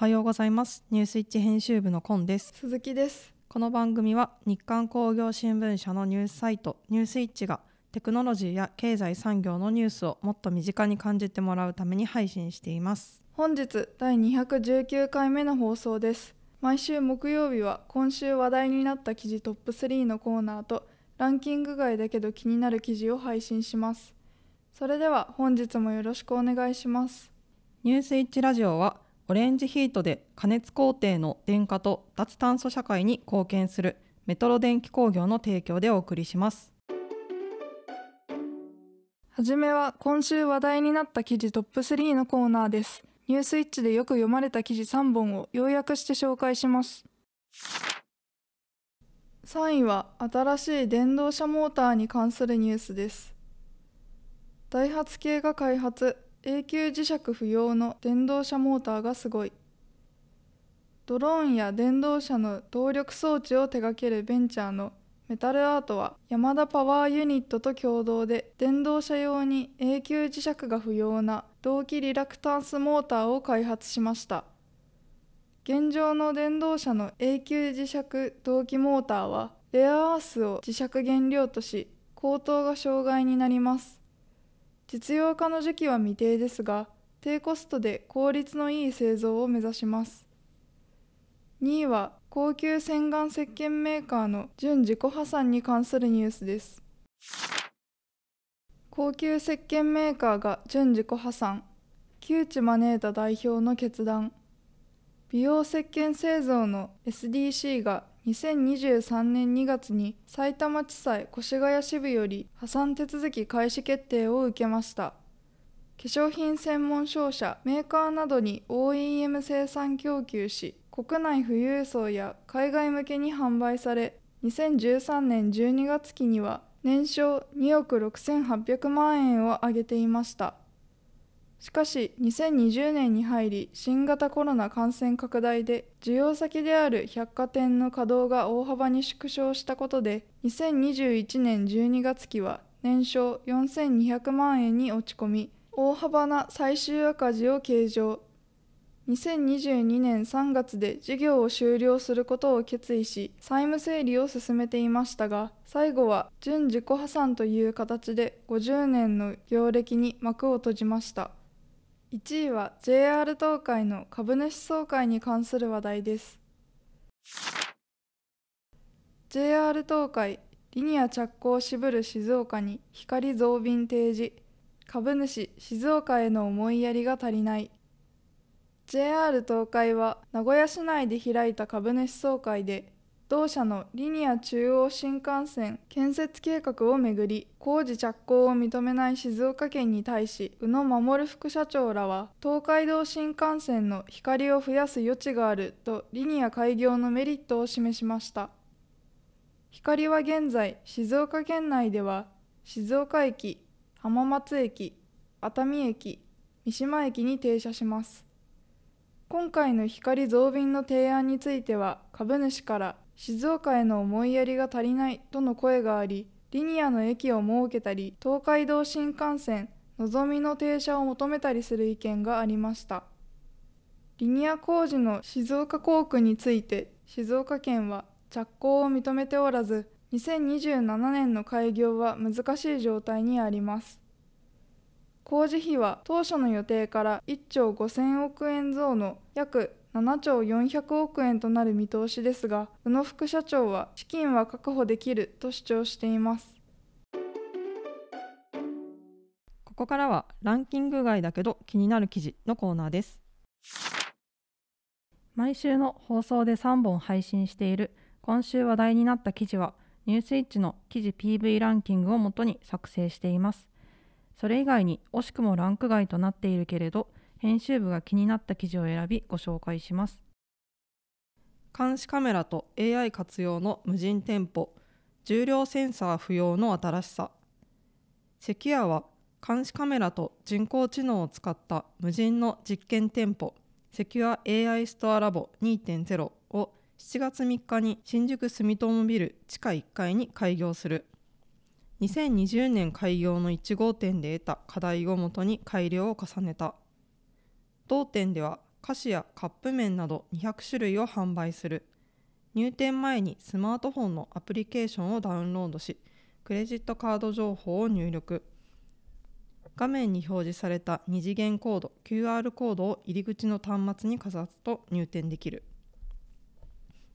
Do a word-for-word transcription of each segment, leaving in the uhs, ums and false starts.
はようございます。ニュースイッチ編集部のコンです。鈴木です。この番組は日刊工業新聞社のニュースサイトニュースイッチがテクノロジーや経済産業のニュースをもっと身近に感じてもらうために配信しています。本日だいにひゃくじゅうきゅうかいめの放送です。毎週木曜日は今週話題になった記事トップスリーのコーナーとランキング外だけど気になる記事を配信します。それでは本日もよろしくお願いします。ニュースイッチラジオはオレンジヒートで加熱工程の電化と脱炭素社会に貢献するメトロ電機工業の提供でお送りします。はじめは今週話題になった記事トップスリーのコーナーです。ニュースイッチでよく読まれた記事さんぼんを要約して紹介します。さんいは新しい電動車モーターに関するニュースです。ダイハツ系が開発、永久磁石不要の電動車モーターがすごい。ドローンや電動車の動力装置を手掛けるベンチャーのメタルアートはヤマダパワーユニットと共同で電動車用に永久磁石が不要な同期リラクタンスモーターを開発しました。現状の電動車の永久磁石同期モーターはレアアースを磁石原料とし高騰が障害になります。実用化の時期は未定ですが低コストで効率のいい製造を目指します。にいは高級洗顔石鹸メーカーの純自己破産に関するニュースです。高級石鹸メーカーが純自己破産、窮地招いた代表の決断。美容石鹸製造の エスディーシー がにせんにじゅうさんねんにがつにさいたま地裁越谷支部より破産手続き開始決定を受けました。化粧品専門商社、メーカーなどに オーイーエム 生産供給し国内富裕層や海外向けに販売され、にせんじゅうさんねんじゅうにがつ期には年商におくろくせんはっぴゃくまんえんを上げていました。しかしにせんにじゅうねんに入り新型コロナ感染拡大で需要先である百貨店の稼働が大幅に縮小したことでにせんにじゅういちねんじゅうにがつ期は年商よんせんにひゃくまんえんに落ち込み大幅な最終赤字を計上。にせんにじゅうにねんさんがつで事業を終了することを決意し、債務整理を進めていましたが、最後は純自己破産という形でごじゅうねんの業歴に幕を閉じました。いちいは ジェイアール 東海の株主総会に関する話題です。ジェイアール 東海、リニア着工渋る静岡に光増便提示。株主、静岡への思いやりが足りない。ジェイアール 東海は名古屋市内で開いた株主総会で同社のリニア中央新幹線建設計画をめぐり工事着工を認めない静岡県に対し宇野守副社長らは東海道新幹線の光を増やす余地があるとリニア開業のメリットを示しました。光は現在静岡県内では静岡駅、浜松駅、熱海駅、三島駅に停車します。今回の光増便の提案については、株主から静岡への思いやりが足りないとの声があり、リニアの駅を設けたり、東海道新幹線のぞみの停車を求めたりする意見がありました。リニア工事の静岡工区について、静岡県は着工を認めておらず、にせんにじゅうななねんの開業は難しい状態にあります。工事費は当初の予定からいっちょうごせんおくえん増の約ななちょうよんひゃくおくえんとなる見通しですが、宇野副社長は資金は確保できると主張しています。ここからはランキング外だけど気になる記事のコーナーです。毎週の放送でさんぼん配信している今週話題になった記事は、ニュースイッチの記事 ピーブイ ランキングをもとに作成しています。それ以外に惜しくもランク外となっているけれど、編集部が気になった記事を選びご紹介します。監視カメラと エーアイ 活用の無人店舗、重量センサー不要の新しさ。セキュアは監視カメラと人工知能を使った無人の実験店舗、セキュア エーアイ ストアラボ にてんゼロ をしちがつみっかに新宿住友ビル地下いっかいに開業する。にせんにじゅうねん開業のいちごうてんで得た課題をもとに改良を重ねた。同店では菓子やカップ麺などにひゃくしゅるいを販売する。入店前にスマートフォンのアプリケーションをダウンロードし、クレジットカード情報を入力。画面に表示された二次元コード キューアール コードを入り口の端末にかざすと入店できる。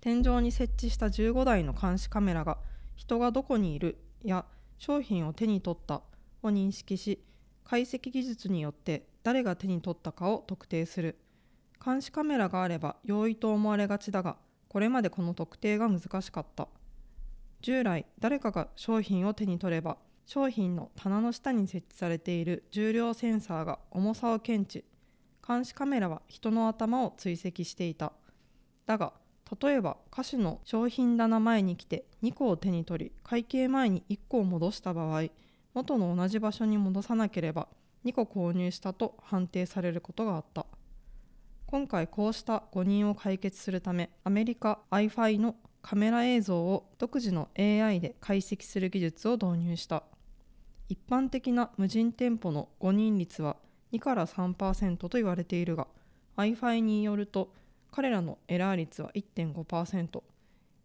天井に設置したじゅうごだいの監視カメラが人がどこにいるや商品を手に取ったを認識し、解析技術によって誰が手に取ったかを特定する。監視カメラがあれば容易と思われがちだが、これまでこの特定が難しかった。従来、誰かが商品を手に取れば、商品の棚の下に設置されている重量センサーが重さを検知。監視カメラは人の頭を追跡していた。だが、例えば菓子の商品棚前に来てにこを手に取り、会計前にいっこを戻した場合、元の同じ場所に戻さなければにこ購入したと判定されることがあった。今回こうした誤認を解決するため、アメリカ iFi のカメラ映像を独自の エーアイ で解析する技術を導入した。一般的な無人店舗の誤認率はにからさんパーセント と言われているが、iFi によると彼らのエラー率は いってんごパーセント、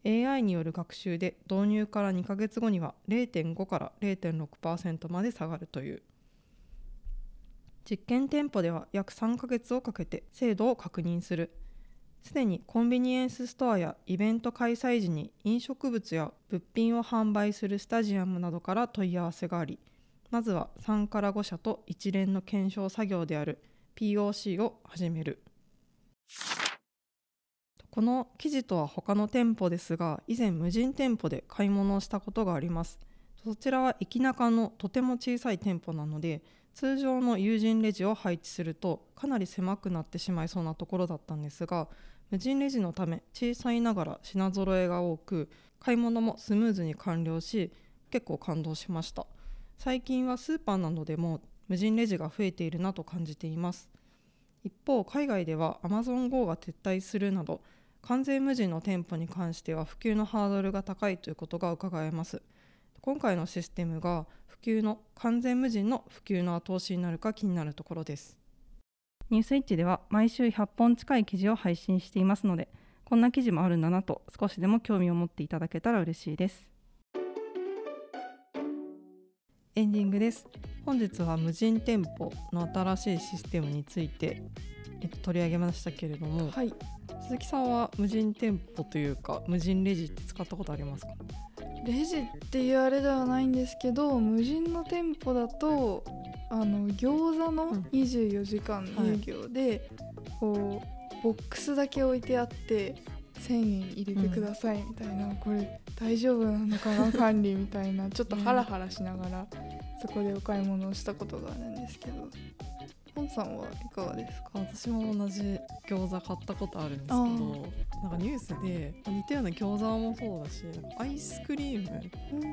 エーアイ による学習で導入からにかげつごには れいてんごかられいてんろくパーセント まで下がるという。実験店舗では約さんかげつをかけて精度を確認する。すでにコンビニエンスストアやイベント開催時に飲食物や物品を販売するスタジアムなどから問い合わせがあり、まずはさんからごしゃと一連の検証作業である ピーオーシー を始める。この記事とは他の店舗ですが、以前無人店舗で買い物をしたことがあります。そちらは駅ナカのとても小さい店舗なので、通常の有人レジを配置するとかなり狭くなってしまいそうなところだったんですが、無人レジのため小さいながら品揃えが多く、買い物もスムーズに完了し、結構感動しました。最近はスーパーなどでも無人レジが増えているなと感じています。一方、海外では アマゾンゴー が撤退するなど、完全無人の店舗に関しては普及のハードルが高いということが伺えます。今回のシステムが普及の完全無人の普及の後押しになるか気になるところです。ニュースイッチでは毎週ひゃっぽん近い記事を配信していますので、こんな記事もあるんだなと少しでも興味を持っていただけたら嬉しいです。エンディングです。本日は無人店舗の新しいシステムについて、えっと、取り上げましたけれども、はい、鈴木さんは無人店舗というか無人レジって使ったことありますか？レジっていうあれではないんですけど、無人の店舗だとあの餃子のにじゅうよじかん営業で、うんはい、こうボックスだけ置いてあってせんえん入れてくださいみたいな、うん、これ大丈夫なのかな管理みたいなちょっとハラハラしながらそこでお買い物をしたことがあるんですけど、本さんはいかがですか？私も同じ餃子買ったことあるんですけど、なんかニュースで似たような餃子もそうだし、アイスクリー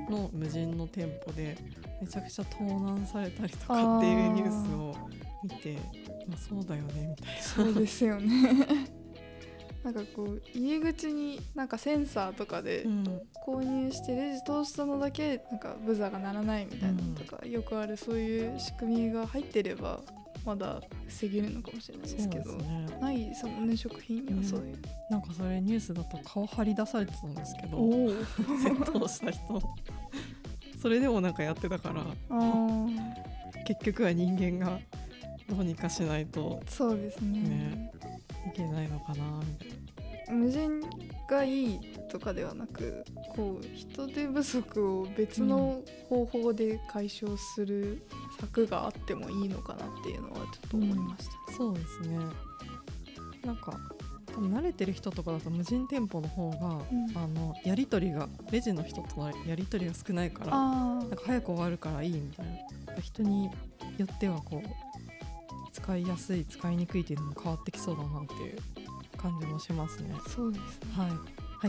ムの無人の店舗でめちゃくちゃ盗難されたりとかっていうニュースを見て、まあ、そうだよねみたいな。そうですよねなんかこう入り口になんかセンサーとかで購入してレジ通したのだけなんかブザーが鳴らないみたいなのとか、うん、よくあるそういう仕組みが入ってればまだ防げるのかもしれないですけど、そうですね、ないですもんね、食品にはそういう、うん、なんかそれニュースだと顔張り出されてたんですけど窃盗した人それでもなんかやってたから、あ結局は人間がどうにかしないと、そうです ね, ねいけないのかなみたいな。無人がいいとかではなく、こう人手不足を別の方法で解消する策があってもいいのかなっていうのはちょっと思いました、うん、そうですね。なんか多分慣れてる人とかだと無人店舗の方が、うん、あのやり取りがレジの人とのやり取りが少ないから、なんか早く終わるからいいみたいな、人によってはこう使いやすい使いにくいっていうのも変わってきそうだなっていう感じもしますね。そうですね、はい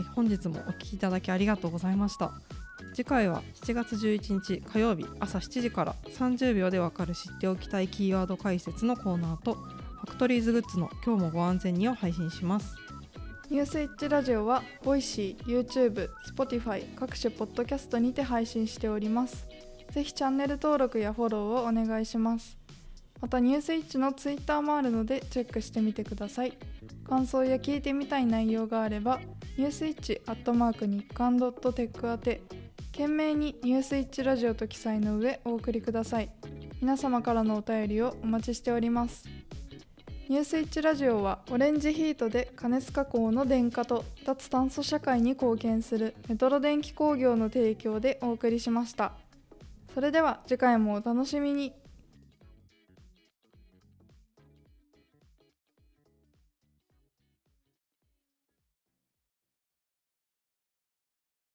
はい、本日もお聞きいただきありがとうございました。次回はしちがつじゅういちにち火曜日朝しちじから、さんじゅうびょうでわかる知っておきたいキーワード解説のコーナーと、ファクトリーズグッズの今日もご安全にを配信します。ニュースイッチラジオはボイシー、YouTube、Spotify 各種ポッドキャストにて配信しております。ぜひチャンネル登録やフォローをお願いします。またニュースイッチのツイッターもあるのでチェックしてみてください。感想や聞いてみたい内容があればニュースイッチアットマーク日刊ドットテック宛て、件名にニュースイッチラジオと記載の上お送りください。皆様からのお便りをお待ちしております。ニュースイッチラジオはオレンジヒートで加熱加工の電化と脱炭素社会に貢献するメトロ電機工業の提供でお送りしました。それでは次回もお楽しみに。